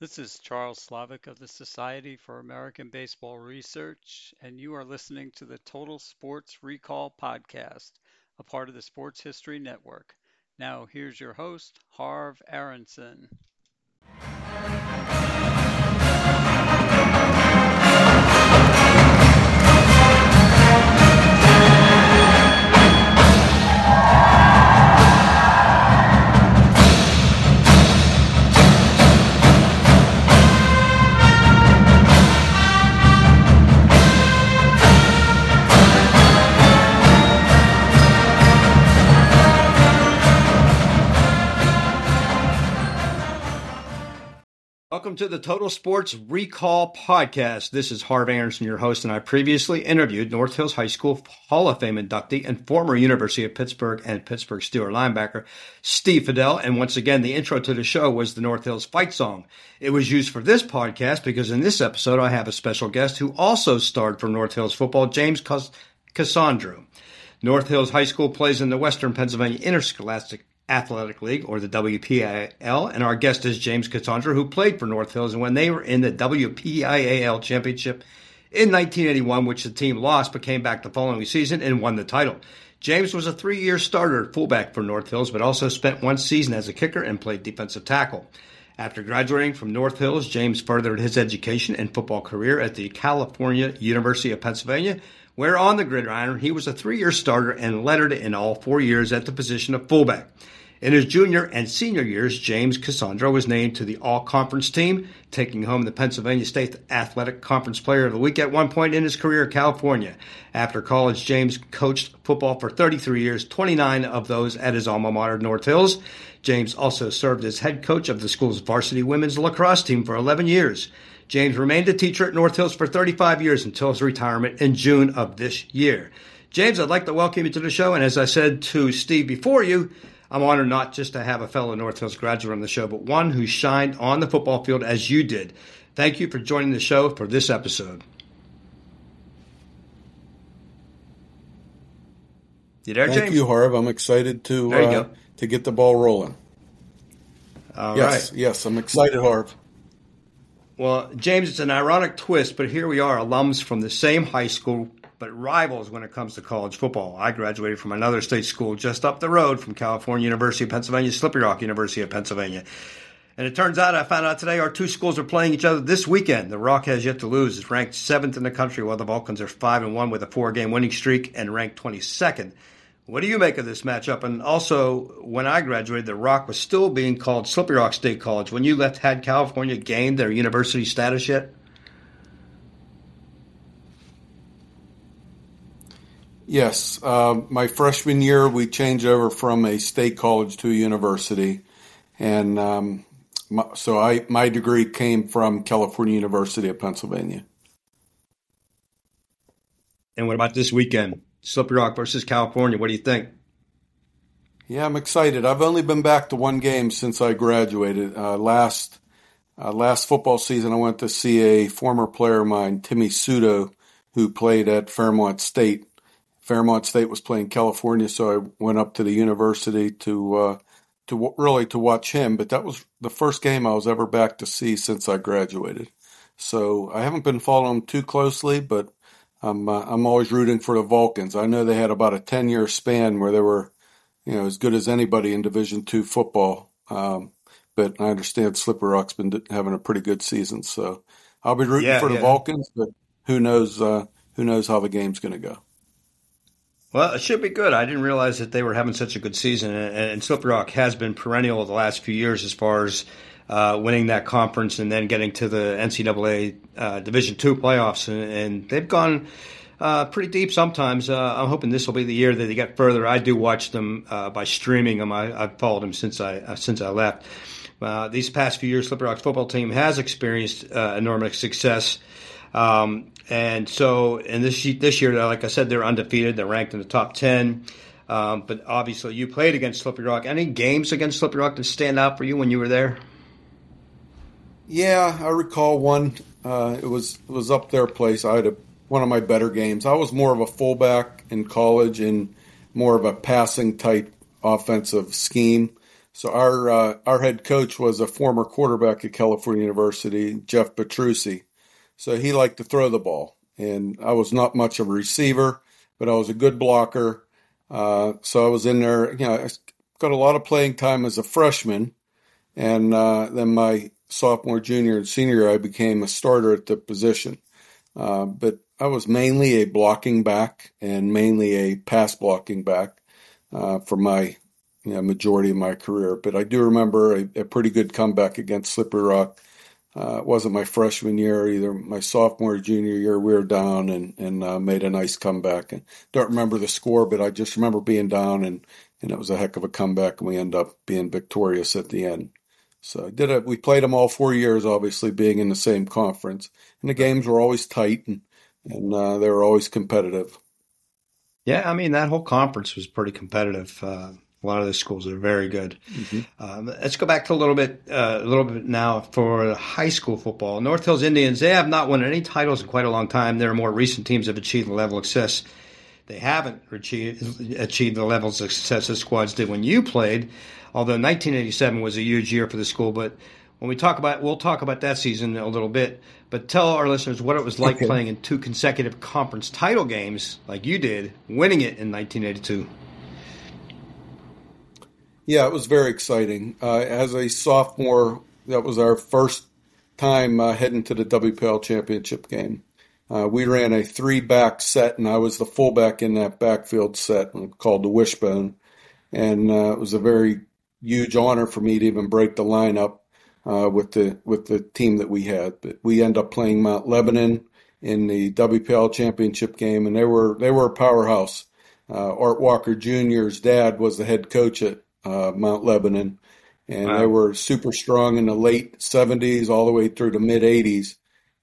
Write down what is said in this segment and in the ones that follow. This is Charles Slavik of the Society for American Baseball Research, and you are listening to the Total Sports Recall podcast, a part of the Sports History Network. Now, here's your host, Harv Aronson. Welcome to the Total Sports Recall Podcast. This is Harv Aronson, your host, and I previously interviewed North Hills High School Hall of Fame inductee and former University of Pittsburgh and Pittsburgh Steelers linebacker Steve Fidel. And once again, the intro to the show was the North Hills fight song. It was used for this podcast because in this episode, I have a special guest who also starred for North Hills football, James Cassandro. North Hills High School plays in the Western Pennsylvania Interscholastic Athletic League, or the WPIAL, and our guest is James Cassandro, who played for North Hills when they were in the WPIAL championship in 1981, which the team lost but came back the following season and won the title. James was a three-year starter at fullback for North Hills, but also spent one season as a kicker and played defensive tackle. After graduating from North Hills, James furthered his education and football career at the California University of Pennsylvania, where on the gridiron he was a three-year starter and lettered in all 4 years at the position of fullback. In his junior and senior years, James Cassandro was named to the All-Conference team, taking home the Pennsylvania State Athletic Conference Player of the Week at one point in his career in California. After college, James coached football for 33 years, 29 of those at his alma mater, North Hills. James also served as head coach of the school's varsity women's lacrosse team for 11 years. James remained a teacher at North Hills for 35 years until his retirement in June of this year. James, I'd like to welcome you to the show, and as I said to Steve before you, I'm honored not just to have a fellow North Hills graduate on the show, but one who shined on the football field as you did. Thank you for joining the show for this episode. You there, James? Thank you, Harv. I'm excited to get the ball rolling. All right. Yes, I'm excited, Harv. Well, James, it's an ironic twist, but here we are, alums from the same high school, but rivals when it comes to college football. I graduated from another state school just up the road from California University of Pennsylvania, Slippery Rock University of Pennsylvania. And it turns out, I found out today, our two schools are playing each other this weekend. The Rock has yet to lose. It's ranked 7th in the country, while the Vulcans are 5-1 with a 4-game winning streak and ranked 22nd. What do you make of this matchup? And also, when I graduated, the Rock was still being called Slippery Rock State College. When you left, had California gained their university status yet? Yes. My freshman year, we changed over from a state college to a university. And my degree came from California University of Pennsylvania. And what about this weekend? Slippery Rock versus California. What do you think? Yeah, I'm excited. I've only been back to one game since I graduated. Last football season, I went to see a former player of mine, Timmy Sudo, who played at Fairmont State. Fairmont State was playing California, so I went up to the university to watch him. But that was the first game I was ever back to see since I graduated. So I haven't been following them too closely, but I'm always rooting for the Vulcans. I know they had about a 10-year span where they were, as good as anybody in Division II football. But I understand Slippery Rock's been having a pretty good season, so I'll be rooting for the Vulcans. But who knows how the game's going to go. Well, it should be good. I didn't realize that they were having such a good season, and Slippery Rock has been perennial the last few years as far as winning that conference and then getting to the NCAA Division II playoffs, and they've gone pretty deep sometimes. I'm hoping this will be the year that they get further. I do watch them by streaming them. I've followed them since I left. These past few years, Slippery Rock's football team has experienced enormous success. And this year, like I said, they're undefeated. They're ranked in the top 10. But obviously you played against Slippery Rock. Any games against Slippery Rock that stand out for you when you were there? Yeah, I recall one. It was up their place. I had one of my better games. I was more of a fullback in college and more of a passing type offensive scheme. So our head coach was a former quarterback at California University, Jeff Petrucci. So he liked to throw the ball, and I was not much of a receiver, but I was a good blocker. So I was in there. You know, I got a lot of playing time as a freshman, and then my sophomore, junior, and senior year, I became a starter at the position. But I was mainly a blocking back and mainly a pass blocking back for my majority of my career. But I do remember a pretty good comeback against Slippery Rock. It wasn't my freshman year either. My sophomore, junior year, we were down and made a nice comeback. And don't remember the score, but I just remember being down, and it was a heck of a comeback, and we ended up being victorious at the end. So we played them all 4 years, obviously, being in the same conference. And the games were always tight, and they were always competitive. Yeah, I mean, that whole conference was pretty competitive. A lot of the schools are very good. Mm-hmm. Let's go back to a little bit now for high school football. North Hills Indians, they have not won any titles in quite a long time. Their more recent teams have achieved the level of success. They haven't achieved the level of success the squads did when you played, although 1987 was a huge year for the school. But when we'll talk about that season a little bit. But tell our listeners what it was like playing in two consecutive conference title games like you did, winning it in 1982. Yeah, it was very exciting. As a sophomore, that was our first time heading to the WPL championship game. We ran a three-back set, and I was the fullback in that backfield set called the wishbone. And it was a very huge honor for me to even break the lineup with the team that we had. But we ended up playing Mount Lebanon in the WPL championship game, and they were a powerhouse. Art Walker Jr.'s dad was the head coach at Mount Lebanon, and wow. They were super strong in the late 70s all the way through the mid 80s,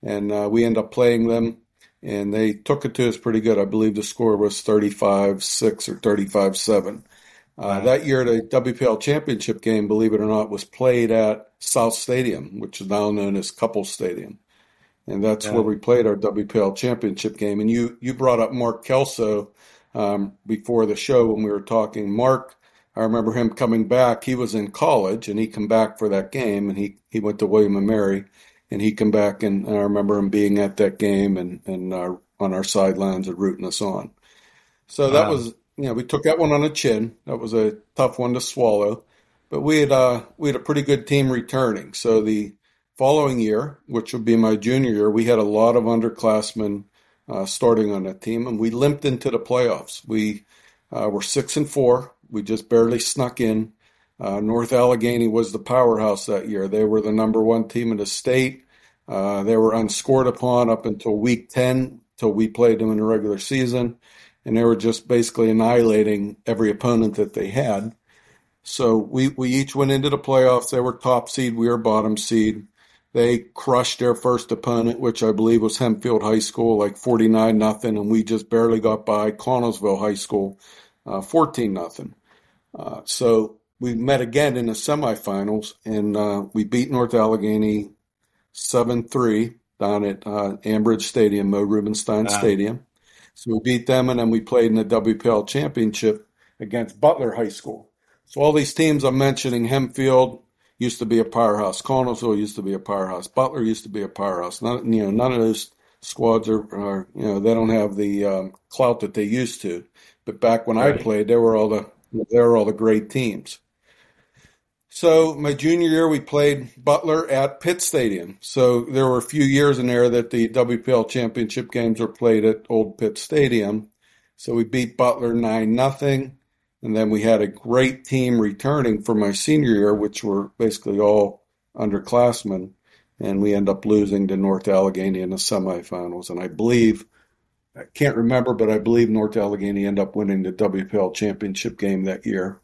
and we ended up playing them, and they took it to us pretty good. I believe the score was 35-6 or 35-7. Wow. That year, the WPL championship game, believe it or not, was played at South Stadium, which is now known as Couples Stadium, and that's where we played our WPL championship game. And you brought up Mark Kelso before the show when we were talking. Mark, I remember him coming back. He was in college, and he came back for that game, and he went to William & Mary, and he came back, and I remember him being at that game and on our sidelines and rooting us on. So that was, we took that one on the chin. That was a tough one to swallow, but we had a pretty good team returning. So the following year, which would be my junior year, we had a lot of underclassmen starting on that team, and we limped into the playoffs. We were 6-4. We just barely snuck in. North Allegheny was the powerhouse that year. They were the number one team in the state. They were unscored upon up until week 10, till we played them in the regular season, and they were just basically annihilating every opponent that they had. So we each went into the playoffs. They were top seed. We were bottom seed. They crushed their first opponent, which I believe was Hempfield High School, like 49-0, and we just barely got by Connellsville High School, 14-0. So we met again in the semifinals, and we beat North Allegheny 7-3 down at Ambridge Stadium, Mo Rubenstein Stadium. So we beat them, and then we played in the WPL championship against Butler High School. So all these teams I'm mentioning, Hempfield used to be a powerhouse, Connellsville used to be a powerhouse, Butler used to be a powerhouse. None of those squads are they don't have the clout that they used to. But back when I played, they were all the great teams. So my junior year, we played Butler at Pitt Stadium. So there were a few years in there that the WPL championship games were played at Old Pitt Stadium. So we beat Butler 9-0, and then we had a great team returning for my senior year, which were basically all underclassmen, and we end up losing to North Allegheny in the semifinals, and I can't remember, but I believe North Allegheny ended up winning the WPL championship game that year.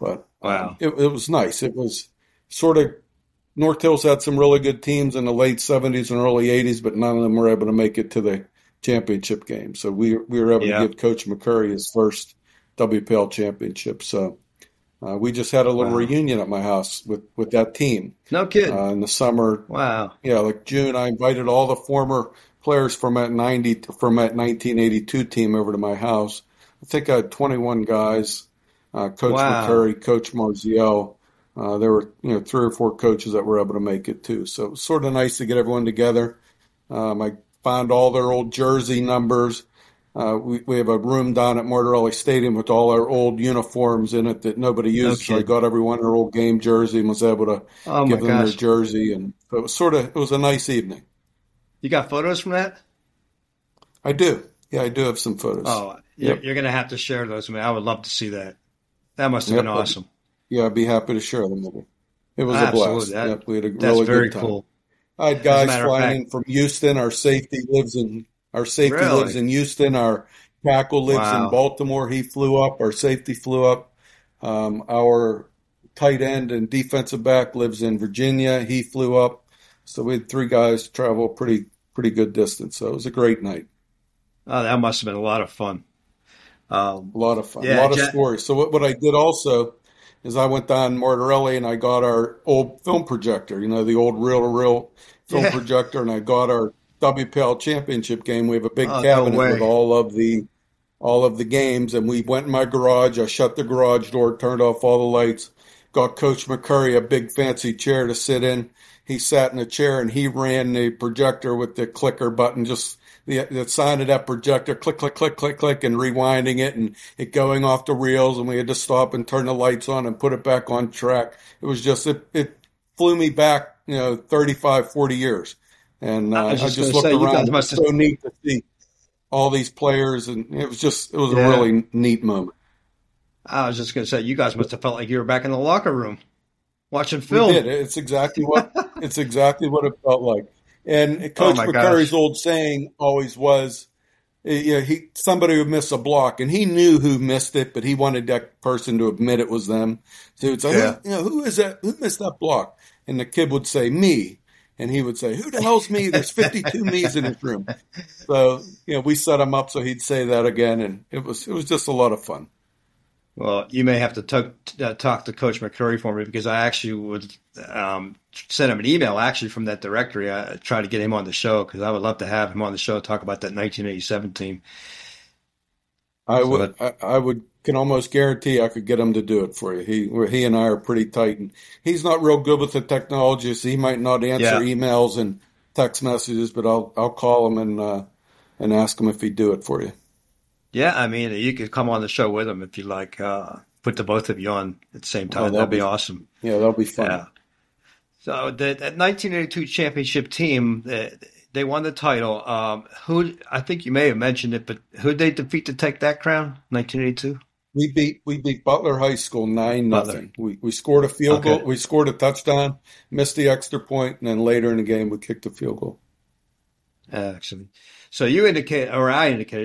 But wow, it was nice. It was sort of – North Hills had some really good teams in the late 70s and early 80s, but none of them were able to make it to the championship game. So we were able to give Coach McCurry his first WPL championship. So we just had a little reunion at my house with that team. No kidding. In the summer. Wow. Yeah, like June, I invited all the former – players from that 1982 team over to my house. I think I had 21 guys, Coach McCurry, Coach Marziel, There were, 3 or 4 coaches that were able to make it too. So it was sort of nice to get everyone together. I found all their old jersey numbers. We have a room down at Martorelli Stadium with all our old uniforms in it that nobody uses. Okay. I got everyone their old game jersey and was able to give them their jersey. And it was it was a nice evening. You got photos from that? I do. Yeah, I do have some photos. Oh, You're going to have to share those with me. I would love to see that. That must have been awesome. Yeah, I'd be happy to share them with you. It was a blast. We had a really good time. Cool. I had guys flying in from Houston. Our safety lives in Houston. Our tackle lives in Baltimore. He flew up. Our safety flew up. Our tight end and defensive back lives in Virginia. He flew up. So we had 3 guys travel pretty good distance. So it was a great night. Oh, that must have been a lot of fun. Yeah, a lot of stories. So what I did also is I went down Martorelli and I got our old film projector, the old reel-to-reel film projector, and I got our WPL championship game. We have a big cabinet with all of the games, and we went in my garage. I shut the garage door, turned off all the lights, got Coach McCurry a big fancy chair to sit in. He sat in a chair and he ran the projector with the clicker button, just the sound of that projector, click, click, click, click, click, and rewinding it and it going off the reels, and we had to stop and turn the lights on and put it back on track. It was just, it flew me back, 35, 40 years. And I just looked around. It was so neat to see all these players, and it was a really neat moment. I was just going to say, you guys must have felt like you were back in the locker room watching film. We did. It's exactly what it felt like. And Coach McCurry's old saying always was, somebody would miss a block, and he knew who missed it, but he wanted that person to admit it was them. So it's like, who is that? Who missed that block? And the kid would say, me. And he would say, who the hell's me? There's 52 me's in this room. So, we set him up so he'd say that again. And it was just a lot of fun. Well, you may have to talk to Coach McCurry for me, because I actually would send him an email actually from that directory. I try to get him on the show, because I would love to have him on the show, talk about that 1987 team. I can almost guarantee I could get him to do it for you. He and I are pretty tight, and he's not real good with the technology, so he might not answer emails and text messages. But I'll call him and ask him if he'd do it for you. Yeah, I mean, you could come on the show with him if you like. Put the both of you on at the same time. That'd be awesome. Yeah, that'll be fun. Yeah. So that 1982 championship team, they won the title. Who I think you may have mentioned it, but who'd they defeat to take that crown? 1982. We beat Butler High School 9-0. We scored a field goal. We scored a touchdown, missed the extra point, and then later in the game we kicked a field goal. Excellent. So you indicated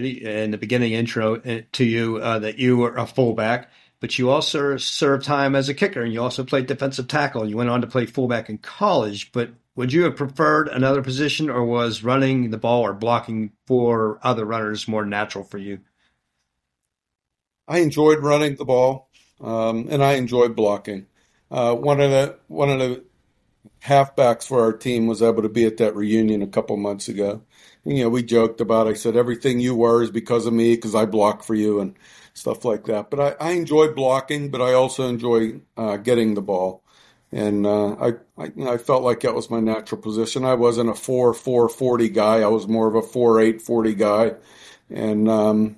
in the beginning intro to you that you were a fullback, but you also served time as a kicker, and you also played defensive tackle, and you went on to play fullback in college. But would you have preferred another position, or was running the ball or blocking for other runners more natural for you? I enjoyed running the ball, and I enjoyed blocking. One of the halfbacks for our team was able to be at that reunion a couple months ago. And, we joked about it. I said, everything you were is because of me, because I block for you and stuff like that. But I enjoy blocking, but I also enjoy getting the ball. And I felt like that was my natural position. I wasn't a 4-4-40 guy. I was more of a 4-8-40 guy. And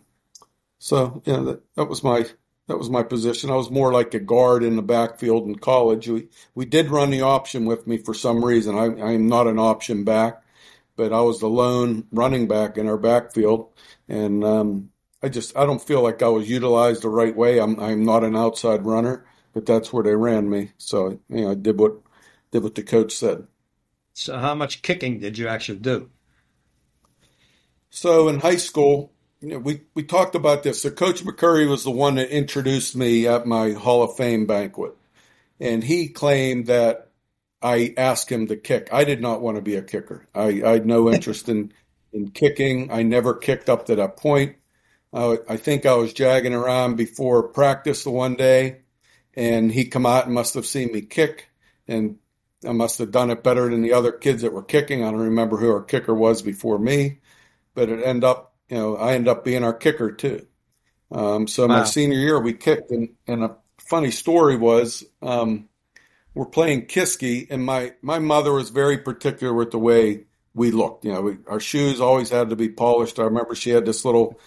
that was my position. I was more like a guard in the backfield in college. We did run the option with me for some reason. I am not an option back, but I was the lone running back in our backfield. And I don't feel like I was utilized the right way. I'm not an outside runner, but that's where they ran me. So, I did what the coach said. So how much kicking did you actually do? So in high school, we talked about this. So Coach McCurry was the one that introduced me at my Hall of Fame banquet. And he claimed that I asked him to kick. I did not want to be a kicker. I had no interest in kicking. I never kicked up to that point. I think I was jogging around before practice the one day, and he come out and must have seen me kick, and I must have done it better than the other kids that were kicking. I don't remember who our kicker was before me, but it ended up, I ended up being our kicker too. So my senior year we kicked, and a funny story was we're playing Kiski, and my mother was very particular with the way we looked. You know, our shoes always had to be polished. I remember she had this little,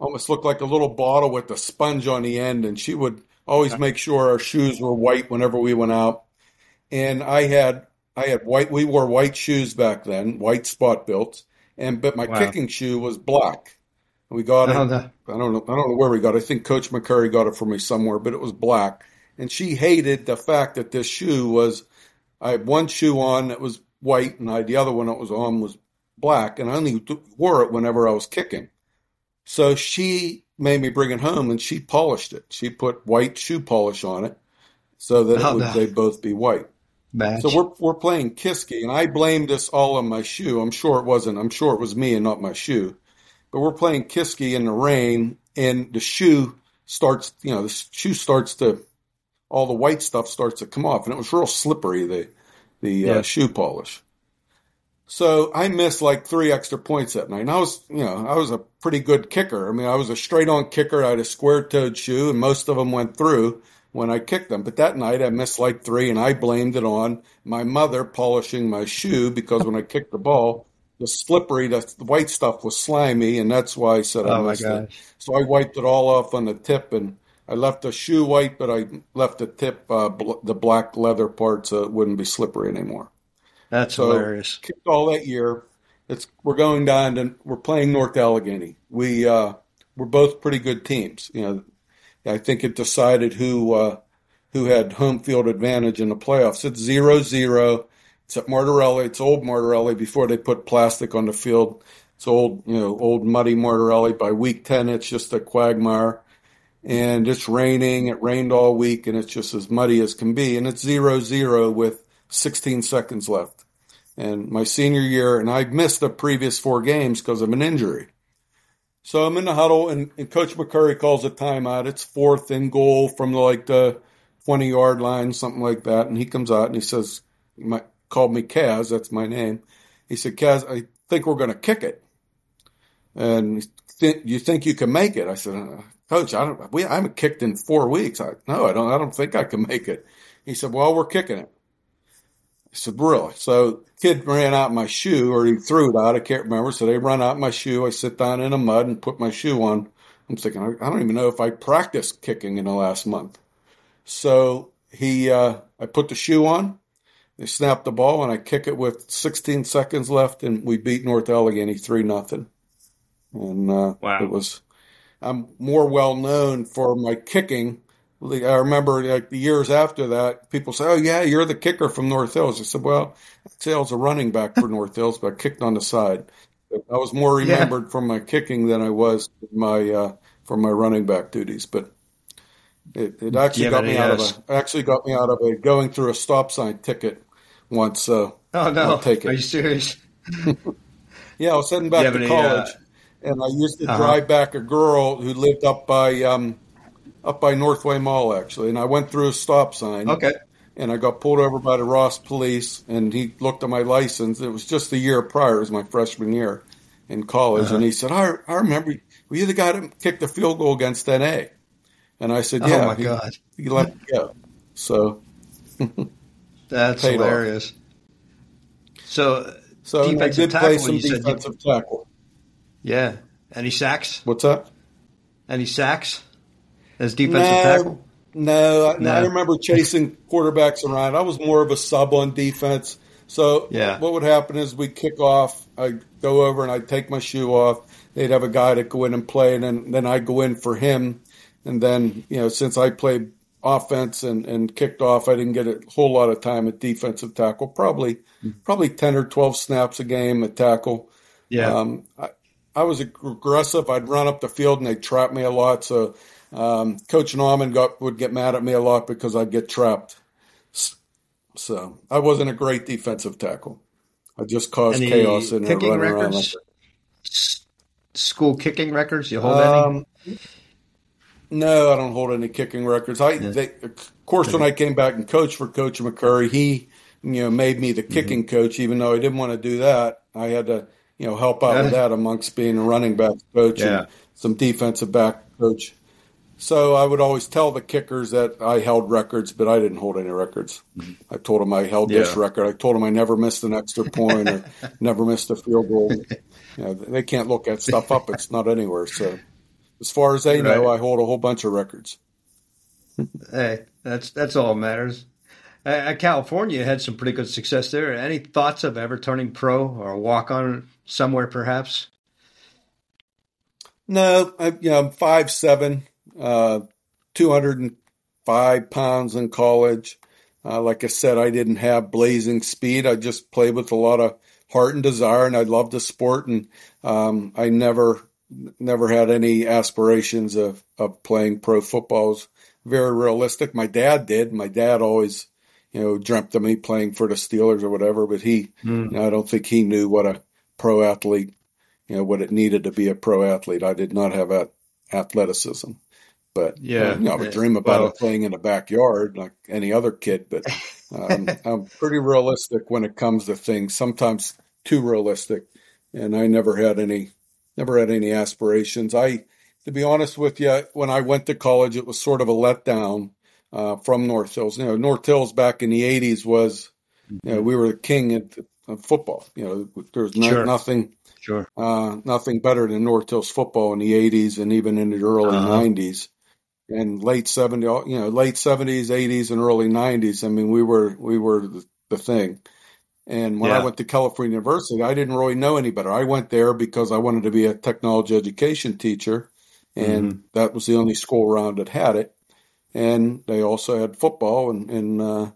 almost looked like a little bottle with a sponge on the end, and she would always make sure our shoes were white whenever we went out. And I had white. We wore white shoes back then, white spot belts, but my kicking shoe was black. We got it. I don't know where we got it. I think Coach McCurry got it for me somewhere, but it was black. And she hated the fact that this shoe was. I had one shoe on that was white, and I had the other one that was on was black, and I only wore it whenever I was kicking. So she made me bring it home, and she polished it. She put white shoe polish on it, so that they both be white. Match. So we're playing Kiski, and I blame this all on my shoe. I'm sure it wasn't. I'm sure it was me and not my shoe. But we're playing Kiski in the rain, and the shoe starts. You know, the shoe starts to. All the white stuff starts to come off, and it was real slippery, the shoe polish. So I missed like 3 extra points that night. And I was a pretty good kicker. I mean, I was a straight-on kicker. I had a square-toed shoe, and most of them went through when I kicked them. But that night I missed like 3, and I blamed it on my mother polishing my shoe because when I kicked the ball, the white stuff was slimy, and that's why I said I missed it. So I wiped it all off on the tip, and I left the shoe white, but I left the tip, the black leather part, so it wouldn't be slippery anymore. That's hilarious. Kicked all that year. We're going down and we're playing North Allegheny. We're both pretty good teams. You know, I think it decided who had home field advantage in the playoffs. It's 0-0. It's at Martorelli. It's old Martorelli before they put plastic on the field. It's old muddy Martorelli. By week 10, it's just a quagmire. And it's raining. It rained all week, and it's just as muddy as can be. And it's 0-0 with 16 seconds left. And my senior year, and I missed the previous 4 games because of an injury. So I'm in the huddle, and Coach McCurry calls a timeout. It's 4th and goal from the 20-yard line, something like that. And he comes out, and he says, called me Kaz. That's my name. He said, Kaz, I think we're going to kick it. And you think you can make it? I said, Coach, I haven't kicked in 4 weeks. I don't think I can make it. He said, well, we're kicking it. I said, really? So kid ran out my shoe, or he threw it out. I can't remember. So they run out my shoe. I sit down in the mud and put my shoe on. I'm thinking, I don't even know if I practiced kicking in the last month. So I put the shoe on. They snap the ball, and I kick it with 16 seconds left, and we beat North Allegheny 3-0. And I'm more well known for my kicking. I remember the years after that, people say, oh, yeah, you're the kicker from North Hills. I said, well, I was a running back for North Hills, but I kicked on the side. I was more remembered from my kicking than I was from my running back duties. But it actually got me out of a going through a stop sign ticket once. Oh, no. Are you serious? Yeah, I was heading back to college. And I used to drive back a girl who lived up by Northway Mall, actually. And I went through a stop sign. Okay. And I got pulled over by the Ross police, and he looked at my license. It was just the year prior. It was my freshman year in college. And he said, I remember, were you the guy that kicked the field goal against NA? And I said, yeah. Oh, my God. He let me go. So. That's hilarious. Off. So I did play some defensive tackle. Yeah. Any sacks? What's up? Any sacks as defensive tackle? No. I remember chasing quarterbacks around. I was more of a sub on defense. So what would happen is we'd kick off. I'd go over and I'd take my shoe off. They'd have a guy to go in and play, and then I'd go in for him. And then, you know, since I played offense and kicked off, I didn't get a whole lot of time at defensive tackle. Probably 10 or 12 snaps a game at tackle. Yeah. I was aggressive. I'd run up the field, and they'd trap me a lot. So Coach Nauman would get mad at me a lot because I'd get trapped. So I wasn't a great defensive tackle. I just caused chaos in there running around. School kicking records? You hold any? No, I don't hold any kicking records. When I came back and coached for Coach McCurry, he made me the kicking coach, even though I didn't want to do that. I had to – help out with that amongst being a running back coach and some defensive back coach. So I would always tell the kickers that I held records, but I didn't hold any records. I told them I held this record. I told them I never missed an extra point or never missed a field goal. You know, they can't look that stuff up. It's not anywhere. So as far as they know, I hold a whole bunch of records. Hey, that's all that matters. California had some pretty good success there. Any thoughts of ever turning pro or walk on somewhere perhaps? No, I'm 5'7", 205 pounds in college. Like I said, I didn't have blazing speed. I just played with a lot of heart and desire, and I loved the sport. And I never had any aspirations of playing pro football. It was very realistic. My dad did. My dad always, dreamt of me playing for the Steelers or whatever, but he, I don't think he knew what a pro athlete, what it needed to be a pro athlete. I did not have that athleticism, but I would dream about playing in the backyard like any other kid, but I'm pretty realistic when it comes to things, sometimes too realistic. And I never had any aspirations. To be honest with you, when I went to college, it was sort of a letdown from North Hills. North Hills back in the 80s was, we were the king of football. There was nothing. Sure. Nothing better than North Hills football in the 80s and even in the early 90s and late 70s, 80s, and early 90s. I mean, we were the thing. And when I went to California University, I didn't really know any better. I went there because I wanted to be a technology education teacher, and that was the only school around that had it. And they also had football, and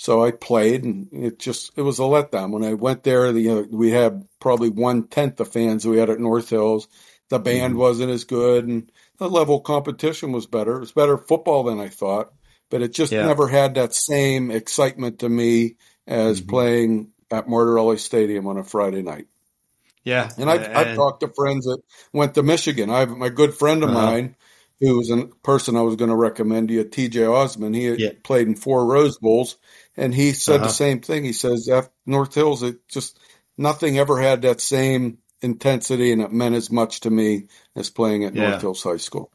so I played, and it was a letdown. When I went there, we had probably 1/10 the fans we had at North Hills. The band wasn't as good, and the level of competition was better. It was better football than I thought, but it just never had that same excitement to me as playing at Martorelli Stadium on a Friday night. Yeah. And I've talked to friends that went to Michigan. I have my good friend of mine, who was a person I was going to recommend to you, T.J. Osmond. He played in 4 Rose Bowls, and he said the same thing. He says, after North Hills, it just nothing ever had that same intensity, and it meant as much to me as playing at North Hills High School.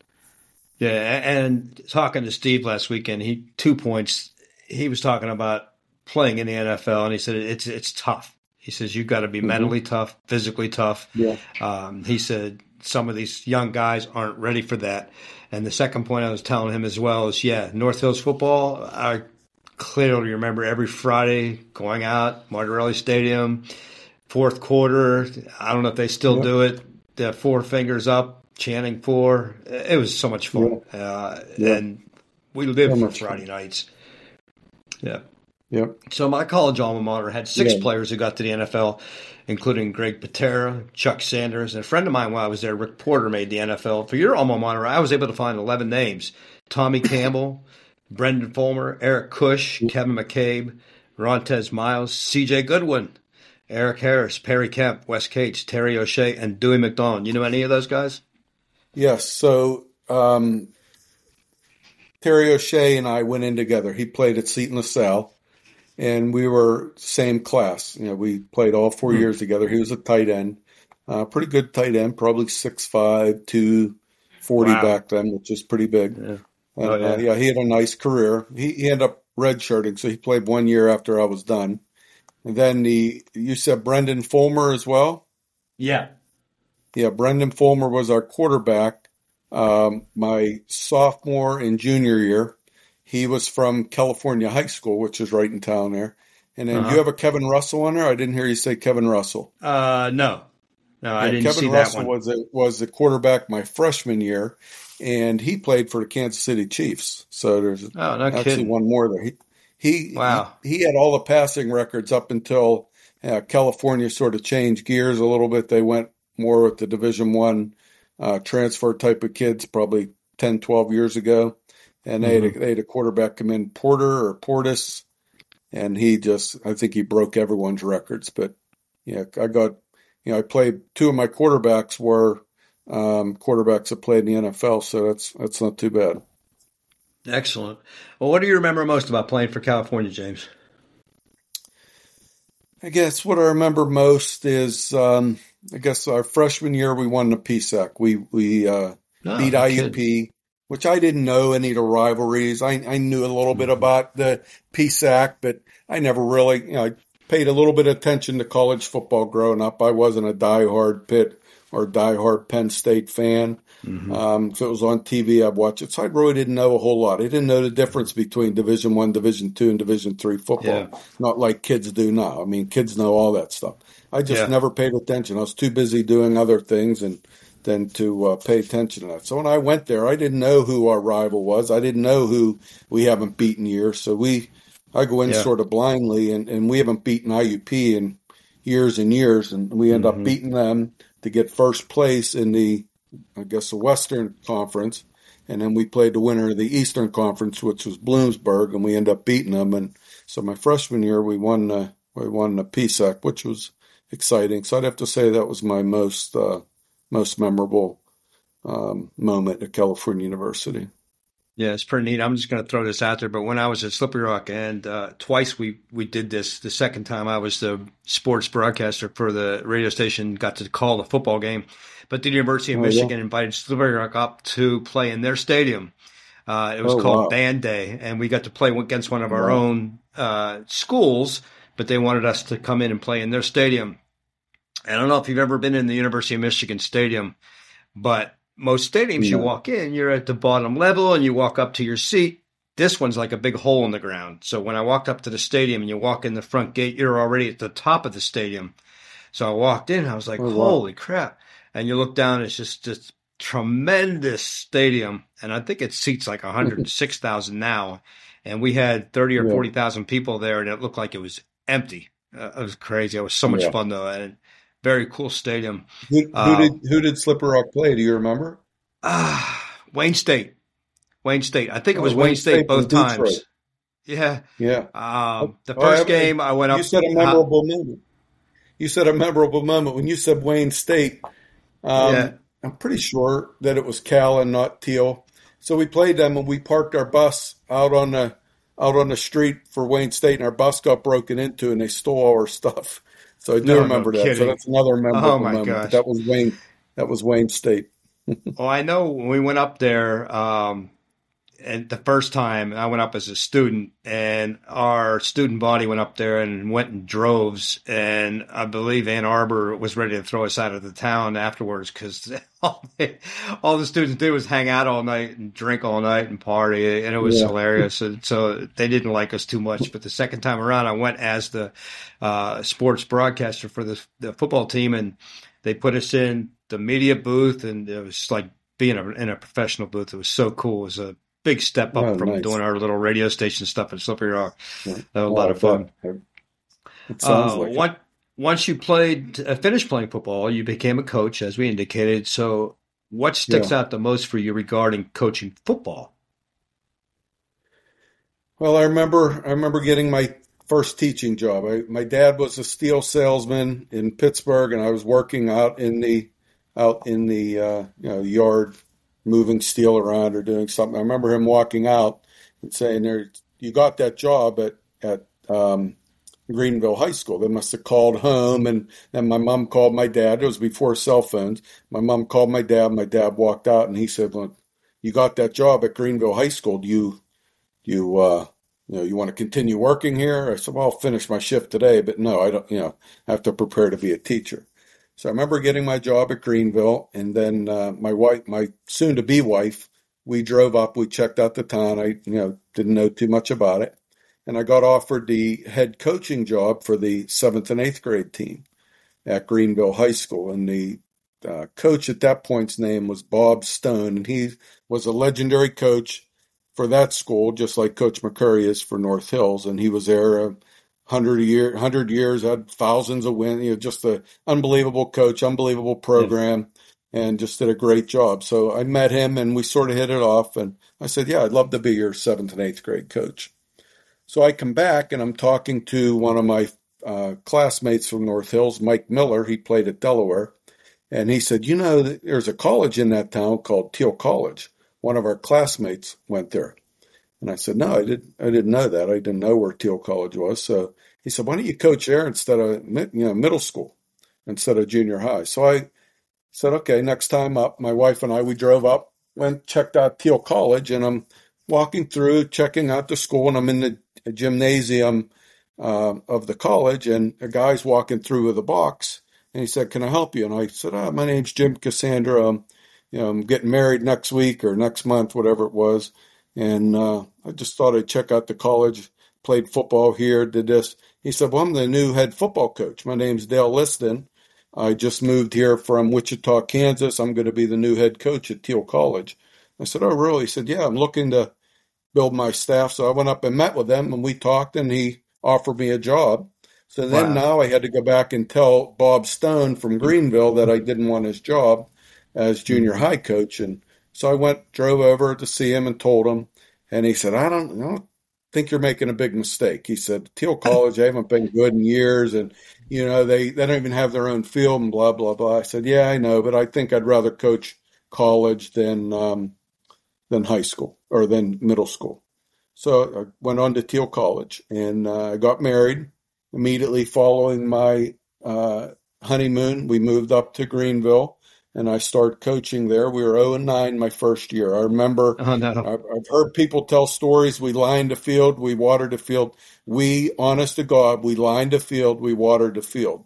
Yeah, and talking to Steve last weekend, he was talking about playing in the NFL, and he said, it's tough. He says, you've got to be mentally tough, physically tough. Yeah. He said, some of these young guys aren't ready for that. And the second point I was telling him as well is, North Hills football, I clearly remember every Friday going out, Martorelli Stadium, fourth quarter. I don't know if they still do it. The 4 fingers up, chanting 4. It was so much fun. Yeah. And we lived for Friday nights. Yeah. Yep. So my college alma mater had 6 players who got to the NFL, including Greg Patera, Chuck Sanders, and a friend of mine while I was there, Rick Porter, made the NFL. For your alma mater, I was able to find 11 names: Tommy Campbell, Brendan Fulmer, Eric Cush, Kevin McCabe, Rontez Miles, C.J. Goodwin, Eric Harris, Perry Kemp, Wes Cates, Terry O'Shea, and Dewey McDonald. You know any of those guys? Yes. So Terry O'Shea and I went in together. He played at Seton LaSalle. And we were same class. We played all 4 years together. He was a tight end, pretty good tight end, probably 6'5", 240 back then, which is pretty big. Yeah. He had a nice career. He ended up redshirting, so he played 1 year after I was done. And then you said Brendan Fulmer as well? Yeah. Yeah, Brendan Fulmer was our quarterback my sophomore and junior year. He was from California High School, which is right in town there. And then you have a Kevin Russell on there? I didn't hear you say Kevin Russell. No, I didn't see that one. Kevin Russell was the quarterback my freshman year, and he played for the Kansas City Chiefs. So there's one more there. He had all the passing records up until California sort of changed gears a little bit. They went more with the Division I transfer type of kids probably 10, 12 years ago. And they had a quarterback come in, Porter or Portis, and I think he broke everyone's records. But I played 2 of my quarterbacks were quarterbacks that played in the NFL, so that's not too bad. Excellent. Well, what do you remember most about playing for California, James? I guess what I remember most is, our freshman year we won the PSAC. We beat IUP. which I didn't know any of the rivalries. I knew a little bit about the PSAC, but I never really, you know, I paid a little bit of attention to college football growing up. I wasn't a diehard Pitt or diehard Penn State fan. Mm-hmm. If it was on TV, I'd watch it. So I really didn't know a whole lot. I didn't know the difference between Division I, Division II, and Division III football. Yeah. Not like kids do now. I mean, kids know all that stuff. I just never paid attention. I was too busy doing other things than to pay attention to that. So when I went there, I didn't know who our rival was. I didn't know who we haven't beaten years. So I go in sort of blindly, and we haven't beaten IUP in years and years, and we end up beating them to get first place in the, I guess, the Western Conference, and then we played the winner of the Eastern Conference, which was Bloomsburg, and we ended up beating them. And so my freshman year, we won the PSAC, which was exciting. So I'd have to say that was my most memorable moment at California University. Yeah, it's pretty neat. I'm just going to throw this out there, but when I was at Slippery Rock, and twice we did this. The second time I was the sports broadcaster for the radio station, got to call the football game. But the University of Michigan invited Slippery Rock up to play in their stadium. It was called Band Day, and we got to play against one of our own schools, but they wanted us to come in and play in their stadium. And I don't know if you've ever been in the University of Michigan stadium, but most stadiums you walk in, you're at the bottom level and you walk up to your seat. This one's like a big hole in the ground. So when I walked up to the stadium and you walk in the front gate, you're already at the top of the stadium. So I walked in, I was like, holy crap. And you look down, it's just this tremendous stadium. And I think it seats like 106,000 now. And we had 30 or 40,000 people there, and it looked like it was empty. It was crazy. It was so much fun, though. And very cool stadium. Who did Slippery Rock play? Do you remember? Wayne State. I think it was Wayne State both times. Detroit. Yeah. The first game I went up. You said a memorable moment. You said a memorable moment when you said Wayne State. I'm pretty sure that it was Cal and not Thiel. So we played them, and we parked our bus out on the street for Wayne State, and our bus got broken into, and they stole all our stuff. So I do remember that. Kidding. So that's another memorable moment. Gosh. That was Wayne State. Well, I know when we went up there, and the first time I went up as a student, and our student body went up there and went in droves. And I believe Ann Arbor was ready to throw us out of the town afterwards, because all the students did was hang out all night and drink all night and party. And it was hilarious. And so they didn't like us too much. But the second time around, I went as the sports broadcaster for the football team, and they put us in the media booth, and it was like being in a professional booth. It was so cool. It was a big step up from doing our little radio station stuff at Slippery Rock. Yeah. That was a lot of fun. It sounds like it. Once you finished playing football, you became a coach, as we indicated. So what sticks out the most for you regarding coaching football? Well, I remember getting my first teaching job. My dad was a steel salesman in Pittsburgh, and I was working out in the yard, moving steel around or doing something. I remember him walking out and saying, "There, you got that job at Greenville High School." They must have called home, and then my mom called my dad. It was before cell phones. My mom called my dad. My dad walked out, and he said, "Look, you got that job at Greenville High School. Do you you want to continue working here?" I said, "Well, I'll finish my shift today, but no, I don't. I have to prepare to be a teacher." So I remember getting my job at Greenville, and then my soon-to-be wife, we drove up, we checked out the town. I didn't know too much about it, and I got offered the head coaching job for the 7th and 8th grade team at Greenville High School, and the coach at that point's name was Bob Stone, and he was a legendary coach for that school, just like Coach McCurry is for North Hills, and he was there 100 years, had thousands of wins, just an unbelievable coach, unbelievable program, and just did a great job. So I met him, and we sort of hit it off, and I said, I'd love to be your 7th and 8th grade coach. So I come back, and I'm talking to one of my classmates from North Hills, Mike Miller. He played at Delaware, and he said, there's a college in that town called Thiel College. One of our classmates went there. And I said, no, I didn't know that. I didn't know where Thiel College was. So he said, why don't you coach there instead of middle school, instead of junior high? So I said, okay, next time up, my wife and I, we drove up, went checked out Thiel College, and I'm walking through, checking out the school, and I'm in the gymnasium of the college, and a guy's walking through with a box, and he said, "Can I help you?" And I said, "My name's Jim Cassandro. I'm getting married next week or next month," whatever it was, and I just thought I'd check out the college. Played football here, did this. He said, "Well, I'm the new head football coach. My name's Dale Liston. I just moved here from Wichita, Kansas. I'm going to be the new head coach at Thiel College." I said, "Oh, really?" He said, "Yeah, I'm looking to build my staff." So I went up and met with him, and we talked, and he offered me a job. So then now I had to go back and tell Bob Stone from Greenville that I didn't want his job as junior high coach. And so I drove over to see him and told him, and he said, I think you're making a big mistake." He said, "Thiel College, they haven't been good in years, and they don't even have their own field and blah blah blah." I said, "Yeah, I know, but I think I'd rather coach college than high school or than middle school." So I went on to Thiel College, and I got married immediately following my honeymoon. We moved up to Greenville, and I started coaching there. We were 0-9 my first year. I remember I've heard people tell stories. We lined the field. We watered the field. Honest to God, we lined the field. We watered the field.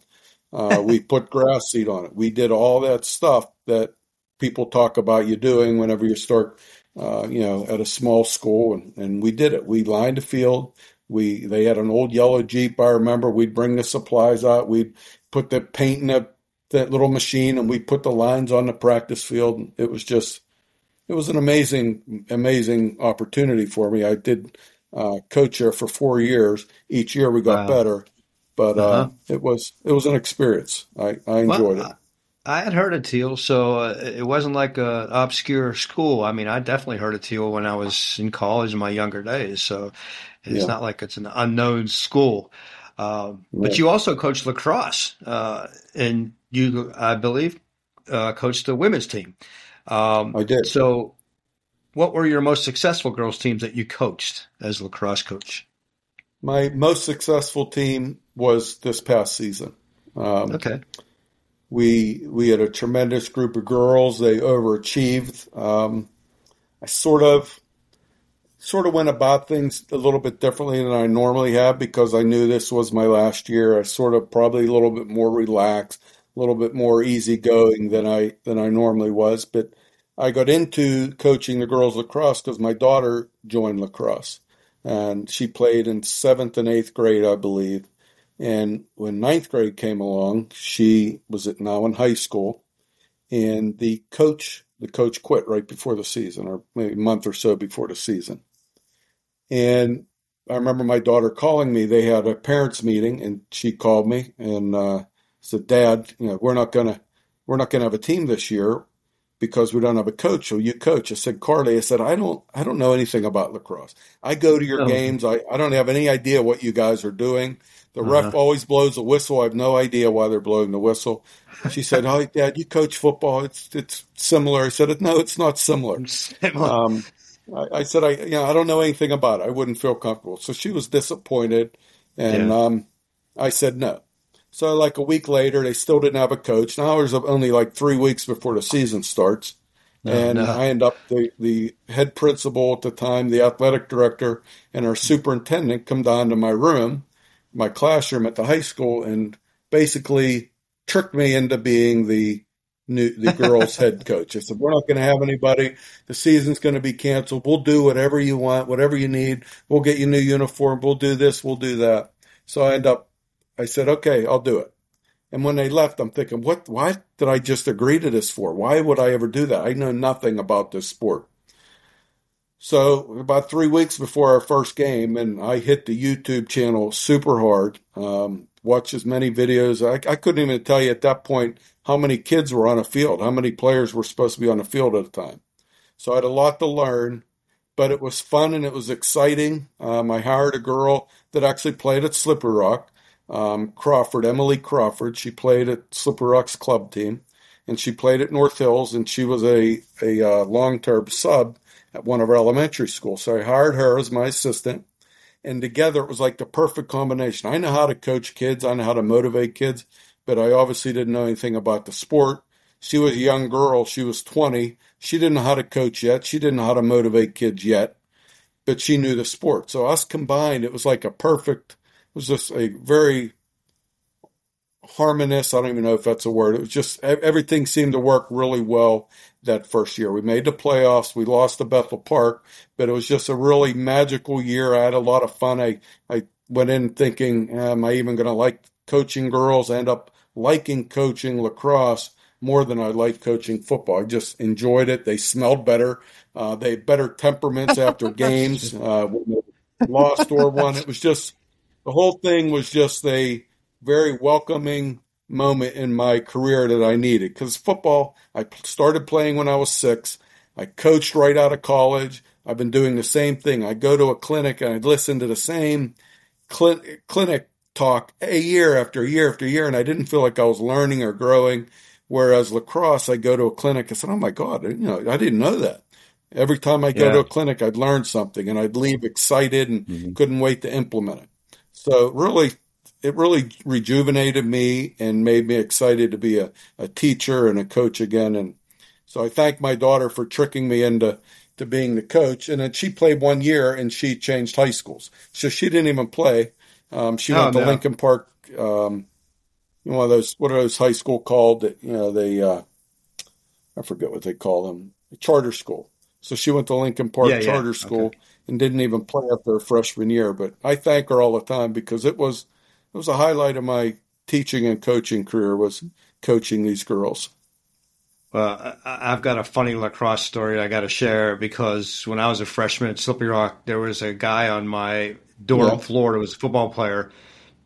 We put grass seed on it. We did all that stuff that people talk about you doing whenever you start, at a small school. And we did it. We lined the field. They had an old yellow Jeep, I remember. We'd bring the supplies out. We'd put the paint in that little machine, and we put the lines on the practice field. It was an amazing, amazing opportunity for me. I did coach there for 4 years. Each year we got better, but it was an experience. I enjoyed it. I had heard of Thiel, so it wasn't like an obscure school. I mean, I definitely heard of Thiel when I was in college in my younger days, so it's not like it's an unknown school. But you also coached lacrosse, and you, I believe, coached the women's team. I did. So what were your most successful girls' teams that you coached as a lacrosse coach? My most successful team was this past season. We had a tremendous group of girls. They overachieved. I sort of went about things a little bit differently than I normally have because I knew this was my last year. I sort of probably a little bit more relaxed, a little bit more easygoing than I normally was. But I got into coaching the girls lacrosse because my daughter joined lacrosse, and she played in 7th and 8th grade, I believe. And when 9th grade came along, she was now in high school, and the coach quit right before the season, or maybe a month or so before the season. And I remember my daughter calling me. They had a parents meeting, and she called me and said, "Dad, we're not gonna have a team this year because we don't have a coach. Will you coach?" I said, "Carly," I said, "I don't know anything about lacrosse. I go to your games. I don't have any idea what you guys are doing. The ref always blows a whistle. I have no idea why they're blowing the whistle." She said, "Oh, Dad, you coach football. It's similar." I said, "No, it's not similar." I said, I don't know anything about it. I wouldn't feel comfortable." So she was disappointed, and I said no. So like a week later, they still didn't have a coach. Now there's only like 3 weeks before the season starts, I end up the head principal at the time, the athletic director, and our superintendent come down to my classroom at the high school, and basically tricked me into being the girls' head coach. I said, "We're not going to have anybody. The season's going to be canceled. We'll do whatever you want, whatever you need. We'll get you a new uniform. We'll do this. We'll do that." So I said, "Okay, I'll do it." And when they left, I'm thinking, why did I just agree to this for? Why would I ever do that? I know nothing about this sport. So about 3 weeks before our first game, and I hit the YouTube channel super hard, watched as many videos. I couldn't even tell you at that point how many kids were on a field, how many players were supposed to be on a field at a time. So I had a lot to learn, but it was fun and it was exciting. I hired a girl that actually played at Slippery Rock, Emily Crawford. She played at Slippery Rock's club team, and she played at North Hills, and she was a long-term sub at one of our elementary schools. So I hired her as my assistant, and together it was like the perfect combination. I know how to coach kids. I know how to motivate kids, but I obviously didn't know anything about the sport. She was a young girl. She was 20. She didn't know how to coach yet. She didn't know how to motivate kids yet, but she knew the sport. So us combined, it was like a perfect, it was just a very harmonious, I don't even know if that's a word. It was just, everything seemed to work really well that first year. We made the playoffs. We lost to Bethel Park, but it was just a really magical year. I had a lot of fun. I went in thinking, am I even going to like coaching girls? I end up liking coaching lacrosse more than I like coaching football. I just enjoyed it. They smelled better. They had better temperaments after games, lost or won. It was just, the whole thing was just a very welcoming moment in my career that I needed. Because football, I started playing when I was 6. I coached right out of college. I've been doing the same thing. I go to a clinic and I listen to the same clinic talk a year after year after year, and I didn't feel like I was learning or growing. Whereas lacrosse, I go to a clinic. I said, oh, my God, I didn't know that. Every time I go to a clinic, I'd learn something, and I'd leave excited and couldn't wait to implement it. So really, it really rejuvenated me and made me excited to be a teacher and a coach again. And so I thank my daughter for tricking me into being the coach. And then she played 1 year, and she changed high schools. So she didn't even play. She went to Lincoln Park one of those, what are those high school called that, I forget what they call them, charter school. So she went to Lincoln Park Charter School and didn't even play after her freshman year. But I thank her all the time because it was a highlight of my teaching and coaching career was coaching these girls. Well, I've got a funny lacrosse story I got to share because when I was a freshman at Slippery Rock, there was a guy on my dorm floor that was a football player.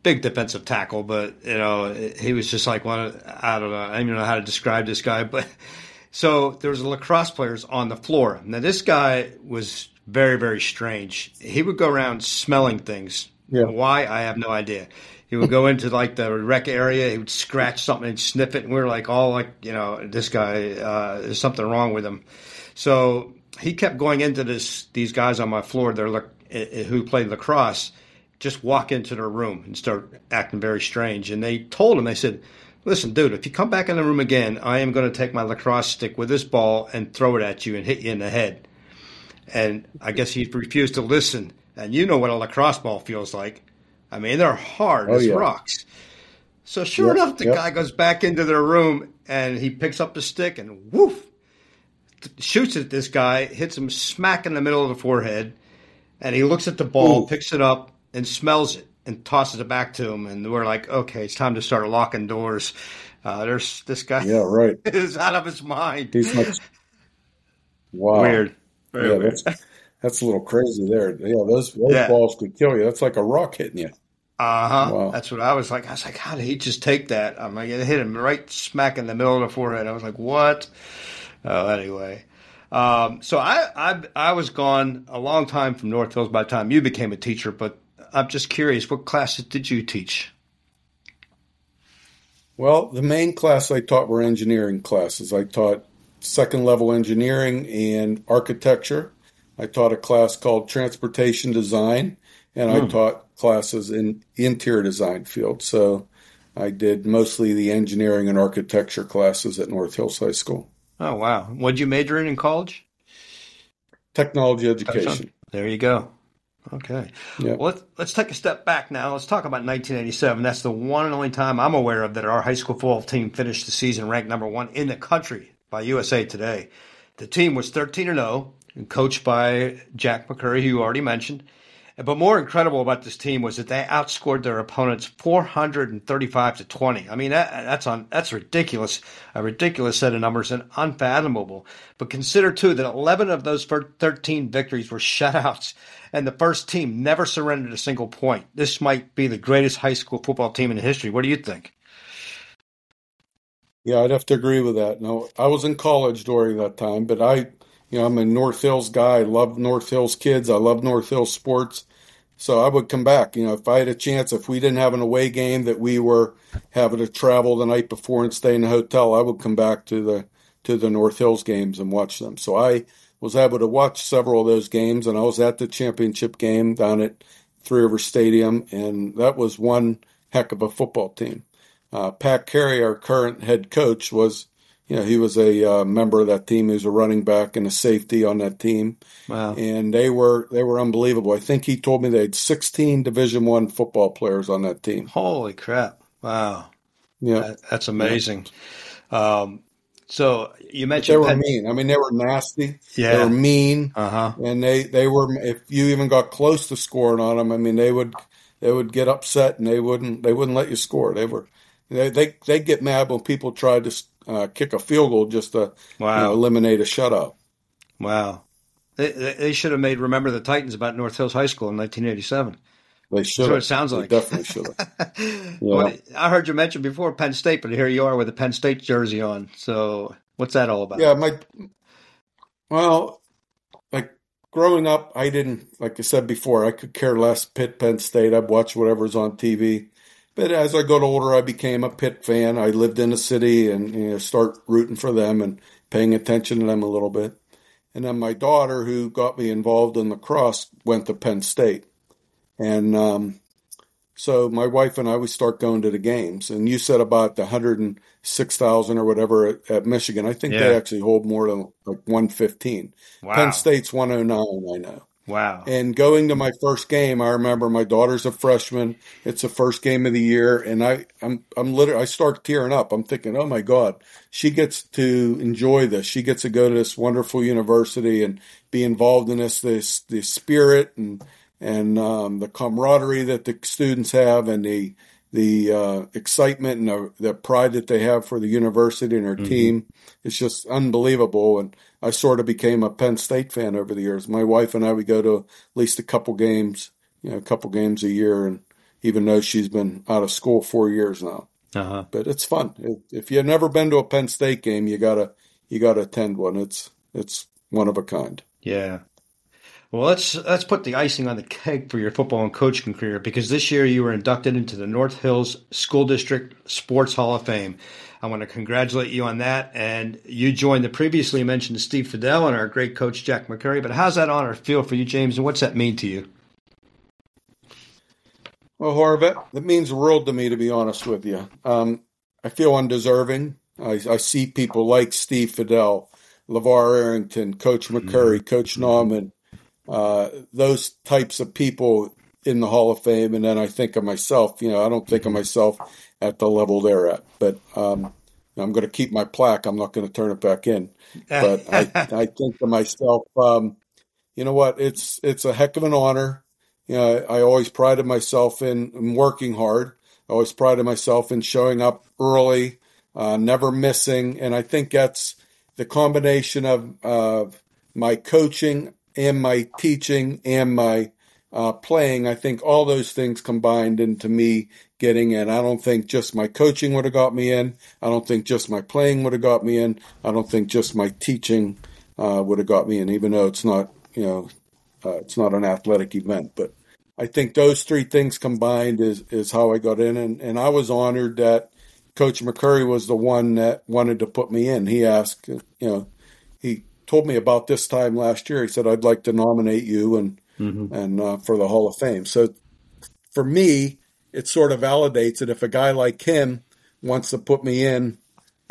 Big defensive tackle, but he was just like I don't even know how to describe this guy. But so there was lacrosse players on the floor. Now this guy was very, very strange. He would go around smelling things. Yeah. Why? I have no idea. He would go into like the rec area. He would scratch something and sniff it, and we were like all like this guy there's something wrong with him. So he kept going into these guys on my floor. Who played lacrosse. Just walk into their room and start acting very strange. And they told him, they said, listen, dude, if you come back in the room again, I am going to take my lacrosse stick with this ball and throw it at you and hit you in the head. And I guess he refused to listen. And you know what a lacrosse ball feels like. I mean, they're hard as rocks. So sure enough, the guy goes back into their room and he picks up the stick and woof, shoots at this guy, hits him smack in the middle of the forehead. And he looks at the ball, picks it up, and smells it and tosses it back to him. And we're like, okay, it's time to start locking doors. There's this guy is out of his mind. He's like, wow. Weird. Very weird. That's a little crazy there. Yeah, those balls could kill you. That's like a rock hitting you. Uh-huh. Wow. That's what I was like. I was like, how did he just take that? I'm like, it hit him right smack in the middle of the forehead. I was like, what? Oh, anyway. So I was gone a long time from North Hills by the time you became a teacher, but I'm just curious, what classes did you teach? Well, the main class I taught were engineering classes. I taught second-level engineering and architecture. I taught a class called transportation design, and I taught classes in interior design field. So I did mostly the engineering and architecture classes at North Hills High School. Oh, wow. What did you major in college? Technology education. There you go. Okay. Yeah. Well, let's take a step back now. Let's talk about 1987. That's the one and only time I'm aware of that our high school football team finished the season ranked #1 in the country by USA Today. The team was 13-0 and coached by Jack McCurry, who you already mentioned. But more incredible about this team was that they outscored their opponents 435-20. I mean, that's ridiculous. A ridiculous set of numbers and unfathomable. But consider, too, that 11 of those 13 victories were shutouts, and the first team never surrendered a single point. This might be the greatest high school football team in history. What do you think? Yeah, I'd have to agree with that. No, I was in college during that time, but I'm a North Hills guy. I love North Hills kids. I love North Hills sports. So I would come back. If I had a chance, if we didn't have an away game that we were having to travel the night before and stay in a hotel, I would come back to the North Hills games and watch them. So I was able to watch several of those games, and I was at the championship game down at Three River Stadium, and that was one heck of a football team. Pat Carey, our current head coach, was you know, he was a member of that team. He was a running back and a safety on that team. Wow. And they were unbelievable. I think he told me they had 16 Division I football players on that team. Holy crap. Wow. Yeah. That's amazing. Yeah. So you mentioned but they were mean. I mean, they were nasty. Yeah. They were mean. Uh-huh. And they were, if you even got close to scoring on them, I mean, they would get upset and they wouldn't let you score. They get mad when people tried to kick a field goal just to eliminate a shutout. Wow. They should have made Remember the Titans about North Hills High School in 1987. They should. That's what it sounds like. They definitely should have. Yeah. Well, I heard you mention before Penn State, but here you are with a Penn State jersey on. So what's that all about? Yeah, growing up, I didn't, like I said before, I could care less Pitt, Penn State. I'd watch whatever's on TV. But as I got older, I became a Pitt fan. I lived in the city and start rooting for them and paying attention to them a little bit. And then my daughter, who got me involved in lacrosse, went to Penn State. And so my wife and I, we start going to the games. And you said about the 106,000 or whatever at Michigan. I think they actually hold more than like 115. Wow. Penn State's 109, I know. Wow. And going to my first game, I remember my daughter's a freshman. It's the first game of the year. And I'm literally, I start tearing up. I'm thinking, oh my God, she gets to enjoy this. She gets to go to this wonderful university and be involved in this spirit and the camaraderie that the students have and the excitement and the pride that they have for the university and her team. It's just unbelievable. And I sort of became a Penn State fan over the years. My wife and I would go to at least a couple games a year, and even though she's been out of school 4 years now. Uh-huh. But it's fun. If you've never been to a Penn State game, you gotta attend one. It's one of a kind. Yeah. Well, let's put the icing on the cake for your football and coaching career, because this year you were inducted into the North Hills School District Sports Hall of Fame. I want to congratulate you on that. And you joined the previously mentioned Steve Fidel and our great coach, Jack McCurry. But how's that honor feel for you, James, and what's that mean to you? Well, Harv, it means the world to me, to be honest with you. I feel undeserving. I see people like Steve Fidel, LeVar Arrington, Coach McCurry, Coach Nauman. Those types of people in the Hall of Fame. And then I think of myself, I don't think of myself at the level they're at, but I'm going to keep my plaque. I'm not going to turn it back in, but I think to myself, you know what, it's a heck of an honor. I always prided myself in working hard. I always prided myself in showing up early, never missing. And I think that's the combination of my coaching and my teaching and my playing. I think all those things combined into me getting in. I don't think just my coaching would have got me in. I don't think just my playing would have got me in. I don't think just my teaching would have got me in, even though it's not, it's not an athletic event. But I think those three things combined is how I got in. And I was honored that Coach McCurry was the one that wanted to put me in. He asked, he told me about this time last year. He said, I'd like to nominate you and for the Hall of Fame. So for me, it sort of validates that if a guy like him wants to put me in,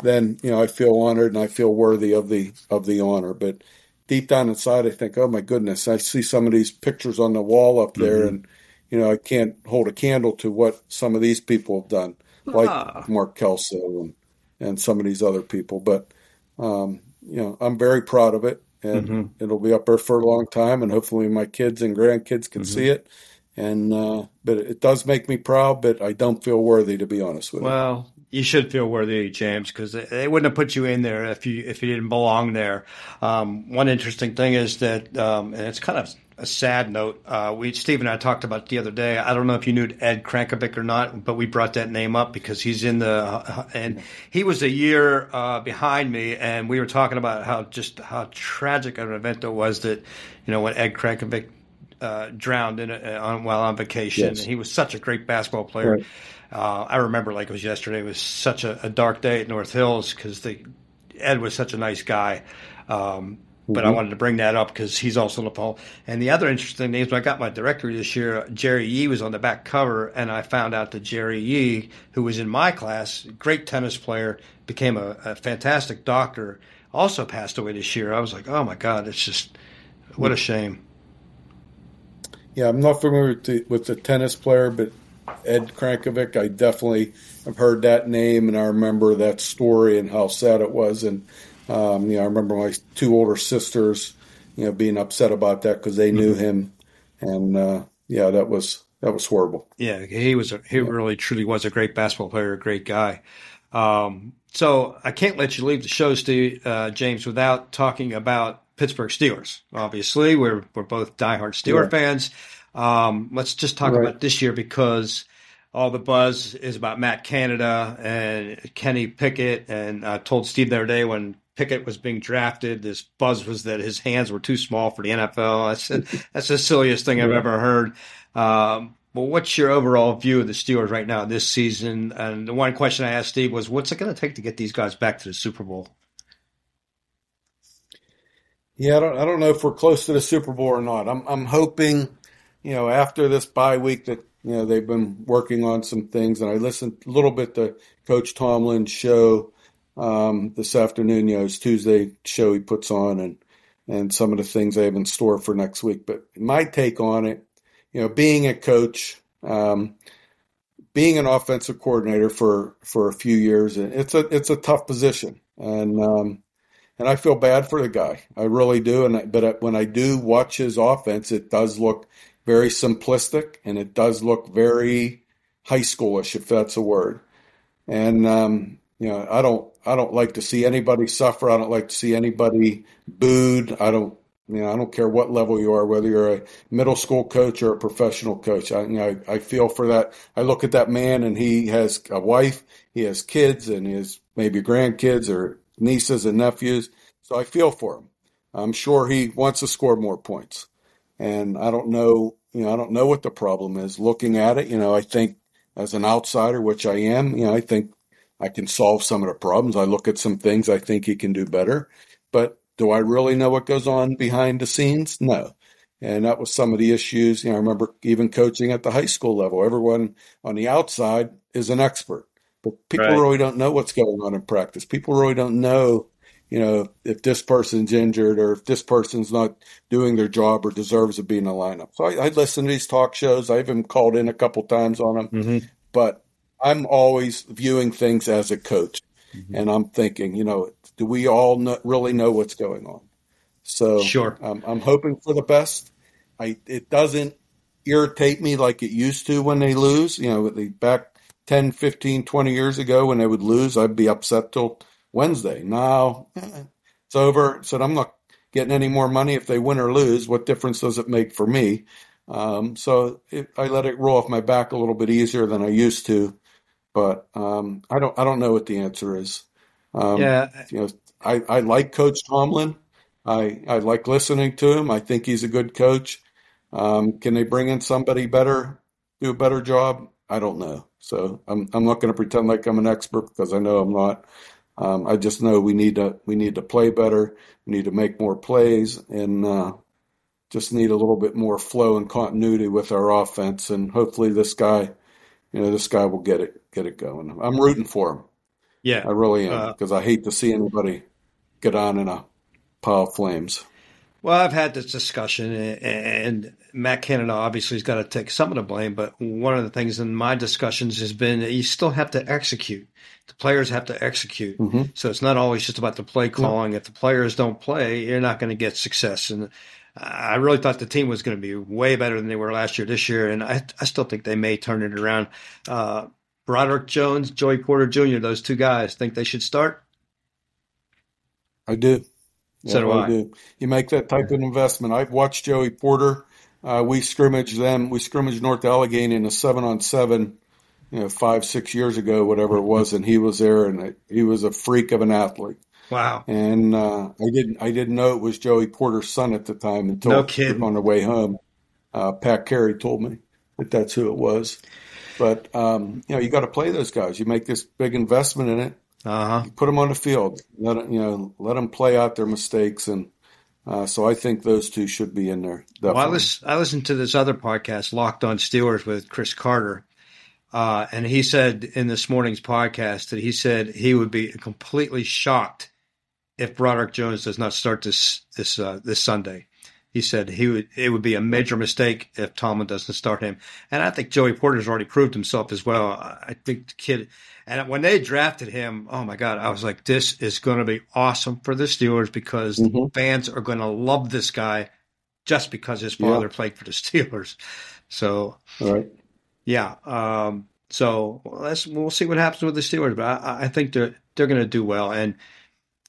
then, I feel honored and I feel worthy of the honor. But deep down inside, I think, oh my goodness, I see some of these pictures on the wall up there and, I can't hold a candle to what some of these people have done, like Mark Kelso and some of these other people. But, I'm very proud of it, and it'll be up there for a long time, and hopefully my kids and grandkids can see it. And but it does make me proud, but I don't feel worthy, to be honest with you. Well, you should feel worthy, James, because they wouldn't have put you in there if you didn't belong there. One interesting thing is that, and it's kind of a sad note, Steve and I talked about it the other day. I don't know if you knew Ed Krankovic or not, but we brought that name up because he's in and he was a year behind me, and we were talking about how tragic an event it was that, when Ed Krankovic drowned while on vacation. Yes. He was such a great basketball player. Right. I remember like it was yesterday. It was such a dark day at North Hills because Ed was such a nice guy. but I wanted to bring that up because he's also in the fall. And the other interesting thing is when I got my directory this year, Jerry Yee was on the back cover, and I found out that Jerry Yee, who was in my class, great tennis player, became a fantastic doctor, also passed away this year. I was like, oh, my God, it's just what a shame. Yeah, I'm not familiar with the tennis player, but Ed Krankovic, I definitely have heard that name, and I remember that story and how sad it was. And you know, I remember my two older sisters, you know, being upset about that because they knew him, and yeah, that was horrible. Yeah, he really truly was a great basketball player, a great guy. So I can't let you leave the show, Steve, James, without talking about Pittsburgh Steelers. Obviously, we're both diehard Steelers fans. Let's just talk about this year, because all the buzz is about Matt Canada and Kenny Pickett. And I told Steve the other day when Pickett was being drafted, this buzz was that his hands were too small for the NFL. I said, that's the silliest thing I've ever heard. But what's your overall view of the Steelers right now this season? And the one question I asked Steve was, what's it going to take to get these guys back to the Super Bowl? Yeah, I don't know if we're close to the Super Bowl or not. I'm hoping, you know, after this bye week that, you know, they've been working on some things. And I listened a little bit to Coach Tomlin's show this afternoon, you know, his Tuesday show he puts on, and some of the things they have in store for next week. But my take on it, you know, being a coach, being an offensive coordinator for a few years, it's a tough position. And I feel bad for the guy. I really do. But when I do watch his offense, it does look very simplistic, and it does look very high schoolish, if that's a word. And you know, I don't like to see anybody suffer. I don't like to see anybody booed. I don't care what level you are, whether you're a middle school coach or a professional coach. I feel for that. I look at that man, and he has a wife, he has kids, and he has maybe grandkids or nieces and nephews. So I feel for him. I'm sure he wants to score more points. And I don't know what the problem is. Looking at it, you know, I think as an outsider, which I am, you know, I think I can solve some of the problems. I look at some things I think he can do better. But do I really know what goes on behind the scenes? No. And that was some of the issues. You know, I remember even coaching at the high school level. Everyone on the outside is an expert. But people really don't know what's going on in practice. People really don't know, you know, if this person's injured or if this person's not doing their job or deserves to be in the lineup. So I listen to these talk shows. I even called in a couple times on them. Mm-hmm. But I'm always viewing things as a coach. Mm-hmm. And I'm thinking, you know, do we all really know what's going on? So sure. I'm hoping for the best. It doesn't irritate me like it used to when they lose. You know, back 10, 15, 20 years ago when they would lose, I'd be upset till – Wednesday. Now it's over. So I'm not getting any more money if they win or lose. What difference does it make for me? I let it roll off my back a little bit easier than I used to, but I don't know what the answer is. You know, I like Coach Tomlin. I like listening to him. I think he's a good coach. Can they bring in somebody better, do a better job? I don't know. So I'm not going to pretend like I'm an expert because I know I'm not. I just know we need to play better. We need to make more plays, and just need a little bit more flow and continuity with our offense. And hopefully, this guy will get it going. I'm rooting for him. Yeah, I really am, because I hate to see anybody get on in a pile of flames. Well, I've had this discussion, and Matt Canada obviously has got to take some of the blame, but one of the things in my discussions has been that you still have to execute. The players have to execute. Mm-hmm. So it's not always just about the play calling. Yeah. If the players don't play, you're not going to get success. And I really thought the team was going to be way better than they were last year, this year, and I still think they may turn it around. Broderick Jones, Joey Porter Jr., those two guys, think they should start? I do. Yeah, so do I. Do. You make that type of investment. I've watched Joey Porter. We scrimmaged them. We scrimmaged North Allegheny in a 7-on-7, you know, 5-6 years ago, whatever it was, and he was there, and he was a freak of an athlete. Wow! And I didn't know it was Joey Porter's son at the time until on the way home, Pat Carey told me that that's who it was. But you know, you got to play those guys. You make this big investment in it. Uh-huh. You put them on the field. Let them play out their mistakes, and So I think those two should be in there. Well, I listened to this other podcast, Locked on Steelers, with Chris Carter. And he said in this morning's podcast that he said he would be completely shocked if Broderick Jones does not start this Sunday. He said it would be a major mistake if Tomlin doesn't start him. And I think Joey Porter's already proved himself as well. I think the kid – and when they drafted him, oh, my God, I was like, this is going to be awesome for the Steelers because the fans are going to love this guy just because his father played for the Steelers. So, all right. Yeah. So we'll see what happens with the Steelers. But I think they're going to do well. And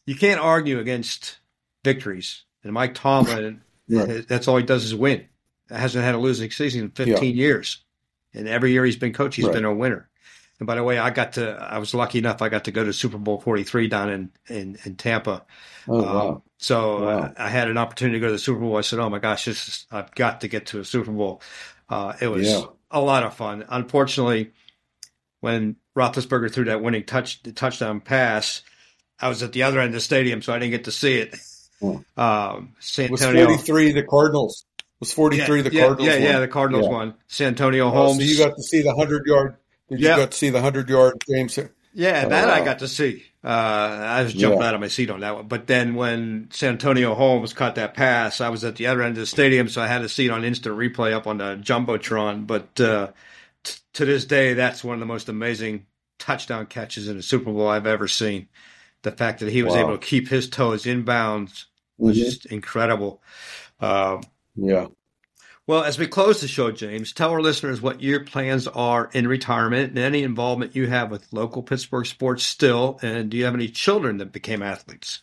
you can't argue against victories. And Mike Tomlin – right. That's all he does is win. Hasn't had a losing season in 15 years. And every year he's been coach, he's been a winner. And by the way, I was lucky enough, I got to go to Super Bowl 43 down in Tampa. Oh, wow. So I had an opportunity to go to the Super Bowl. I said, oh my gosh, I've got to get to a Super Bowl. It was a lot of fun. Unfortunately, when Roethlisberger threw that winning touchdown pass, I was at the other end of the stadium, so I didn't get to see it. San Antonio. Was 43 the Cardinals? Was 43 the Cardinals? Yeah, the Cardinals won. San Antonio Holmes. So you got to see the 100-yard. You got to see the 100-yard James? Yeah, that I got to see. I was jumping out of my seat on that one. But then when San Antonio Holmes caught that pass, I was at the other end of the stadium, so I had a seat on instant replay up on the Jumbotron. But to this day, that's one of the most amazing touchdown catches in a Super Bowl I've ever seen. The fact that he was able to keep his toes inbounds was just incredible. Well, as we close the show, James, tell our listeners what your plans are in retirement and any involvement you have with local Pittsburgh sports still. And do you have any children that became athletes?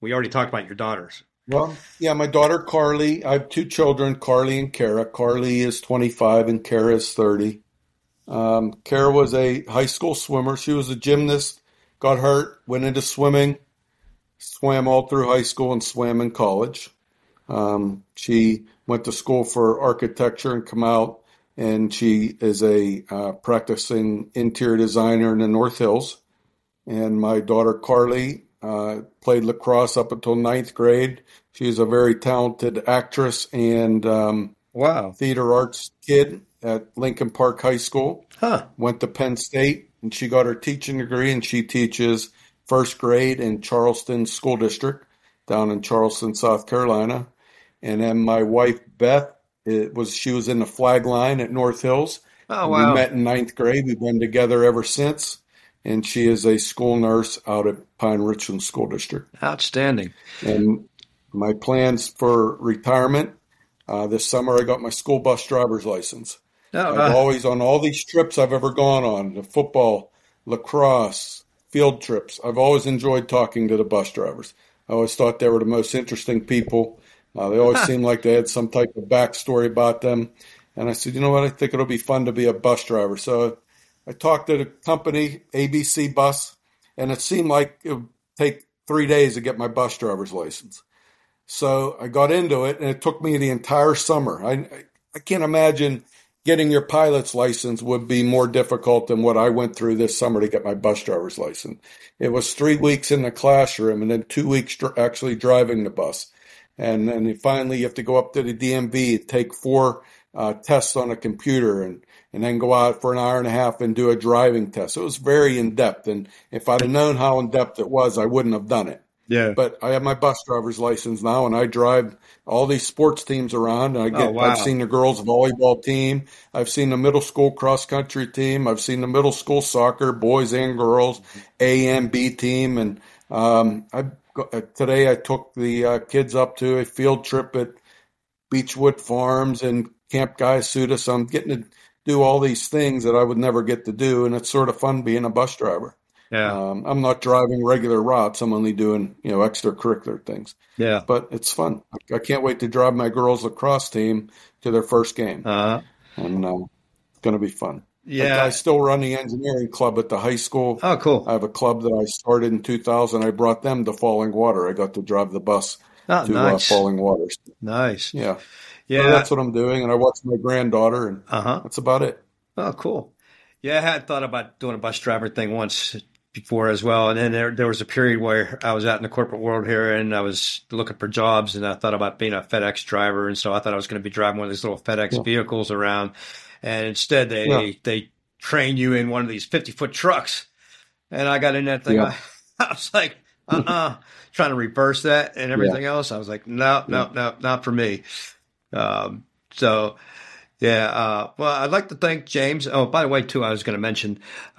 We already talked about your daughters. Well, yeah, my daughter, Carly. I have two children, Carly and Kara. Carly is 25 and Kara is 30. Kara was a high school swimmer. She was a gymnast, got hurt, went into swimming, swam all through high school and swam in college. She went to school for architecture and come out, and she is a practicing interior designer in the North Hills. And my daughter Carly played lacrosse up until 9th grade. She's a very talented actress and theater arts kid at Lincoln Park High School. Went to Penn State, and she got her teaching degree, and she teaches first grade in Charleston School District down in Charleston, South Carolina. And then my wife, Beth, she was in the flag line at North Hills. Oh, wow. We met in 9th grade. We've been together ever since. And she is a school nurse out at Pine Richland School District. Outstanding. And my plans for retirement, this summer I got my school bus driver's license. I've always, on all these trips I've ever gone on, the football, lacrosse, field trips, I've always enjoyed talking to the bus drivers. I always thought they were the most interesting people. They always seemed like they had some type of backstory about them. And I said, you know what, I think it'll be fun to be a bus driver. So I talked to the company, ABC Bus, and it seemed like it would take 3 days to get my bus driver's license. So I got into it, and it took me the entire summer. I can't imagine getting your pilot's license would be more difficult than what I went through this summer to get my bus driver's license. It was 3 weeks in the classroom and then 2 weeks actually driving the bus. And then finally you have to go up to the DMV, take four tests on a computer, and then go out for an hour and a half and do a driving test. It was very in-depth. And if I'd have known how in-depth it was, I wouldn't have done it. Yeah. But I have my bus driver's license now, and I drive all these sports teams around. And I've seen the girls' volleyball team. I've seen the middle school cross-country team. I've seen the middle school soccer, boys and girls, A and B team. And today I took the kids up to a field trip at Beechwood Farms and Camp Gaiasuda. So I'm getting to do all these things that I would never get to do, and it's sort of fun being a bus driver. Yeah, I'm not driving regular routes. I'm only doing, extracurricular things. Yeah, but it's fun. I can't wait to drive my girls' lacrosse team to their first game, and it's going to be fun. Yeah, I still run the engineering club at the high school. Oh, cool! I have a club that I started in 2000. I brought them to Falling Water. I got to drive the bus to Falling Water. Nice. Yeah, yeah. So that's what I'm doing, and I watch my granddaughter, and that's about it. Oh, cool. Yeah, I had thought about doing a bus driver thing once. before as well. And then there was a period where I was out in the corporate world here and I was looking for jobs, and I thought about being a FedEx driver. And so I thought I was going to be driving one of these little FedEx vehicles around. And instead they train you in one of these 50-foot trucks. And I got in that thing. Yeah. I was like, trying to reverse that and everything else. I was like, no, not for me. Well, I'd like to thank James. Oh, by the way, too, I was going to mention,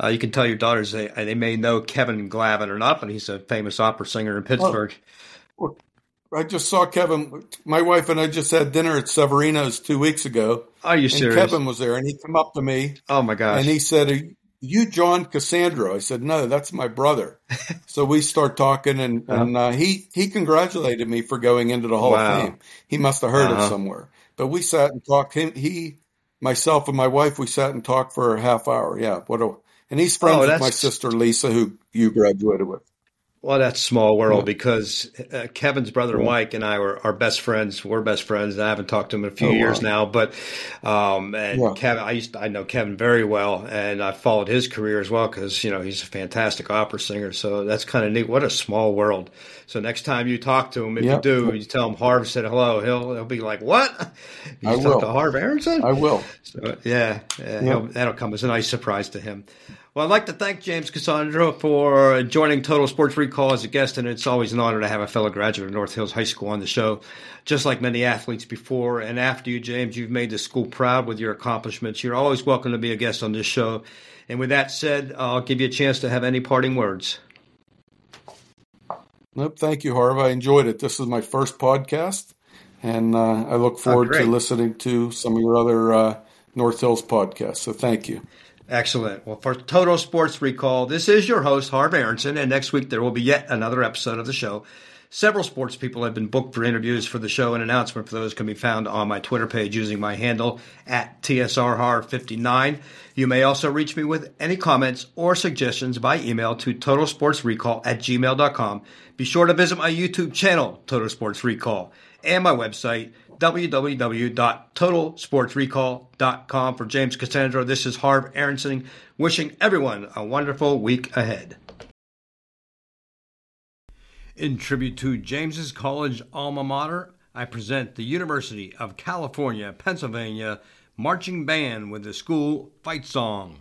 you can tell your daughters they may know Kevin Glavin or not, but he's a famous opera singer in Pittsburgh. Oh, I just saw Kevin. My wife and I just had dinner at Severino's 2 weeks ago. Are you serious? Kevin was there, and he came up to me. Oh, my gosh. And he said, "Are you John Cassandro?" I said, "No, that's my brother." So we start talking, and he congratulated me for going into the Hall of Fame. He must have heard it somewhere. But we sat and talked. Myself and my wife, we sat and talked for a half hour. Yeah. And he's friends with my sister, Lisa, who you graduated with. Well, that's small world because Kevin's brother, Mike, and I were best friends. We're best friends. And I haven't talked to him in a few years now. But Kevin, I know Kevin very well. And I followed his career as well because, he's a fantastic opera singer. So that's kind of neat. What a small world. So next time you talk to him, if you do, you tell him Harv said hello. He'll be like, "What? You talked to Harv Aronson?" I will. So, that'll come as a nice surprise to him. Well, I'd like to thank James Cassandro for joining Total Sports Recall as a guest, and it's always an honor to have a fellow graduate of North Hills High School on the show. Just like many athletes before and after you, James, you've made the school proud with your accomplishments. You're always welcome to be a guest on this show. And with that said, I'll give you a chance to have any parting words. Nope, thank you, Harv. I enjoyed it. This is my first podcast, and I look forward to listening to some of your other North Hills podcasts. So thank you. Excellent. Well, for Total Sports Recall, this is your host, Harv Aronson, and next week there will be yet another episode of the show. Several sports people have been booked for interviews for the show. An announcement for those can be found on my Twitter page using my handle at TSRHarv59. You may also reach me with any comments or suggestions by email to totalsportsrecall@gmail.com. Be sure to visit my YouTube channel, Total Sports Recall, and my website, www.totalsportsrecall.com. For James Cassandro, this is Harv Aronson wishing everyone a wonderful week ahead. In tribute to James's college alma mater, I present the University of California, Pennsylvania Marching Band with the school fight song.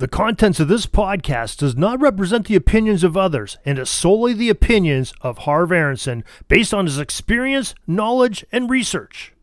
The contents of this podcast does not represent the opinions of others and is solely the opinions of Harv Aronson based on his experience, knowledge, and research.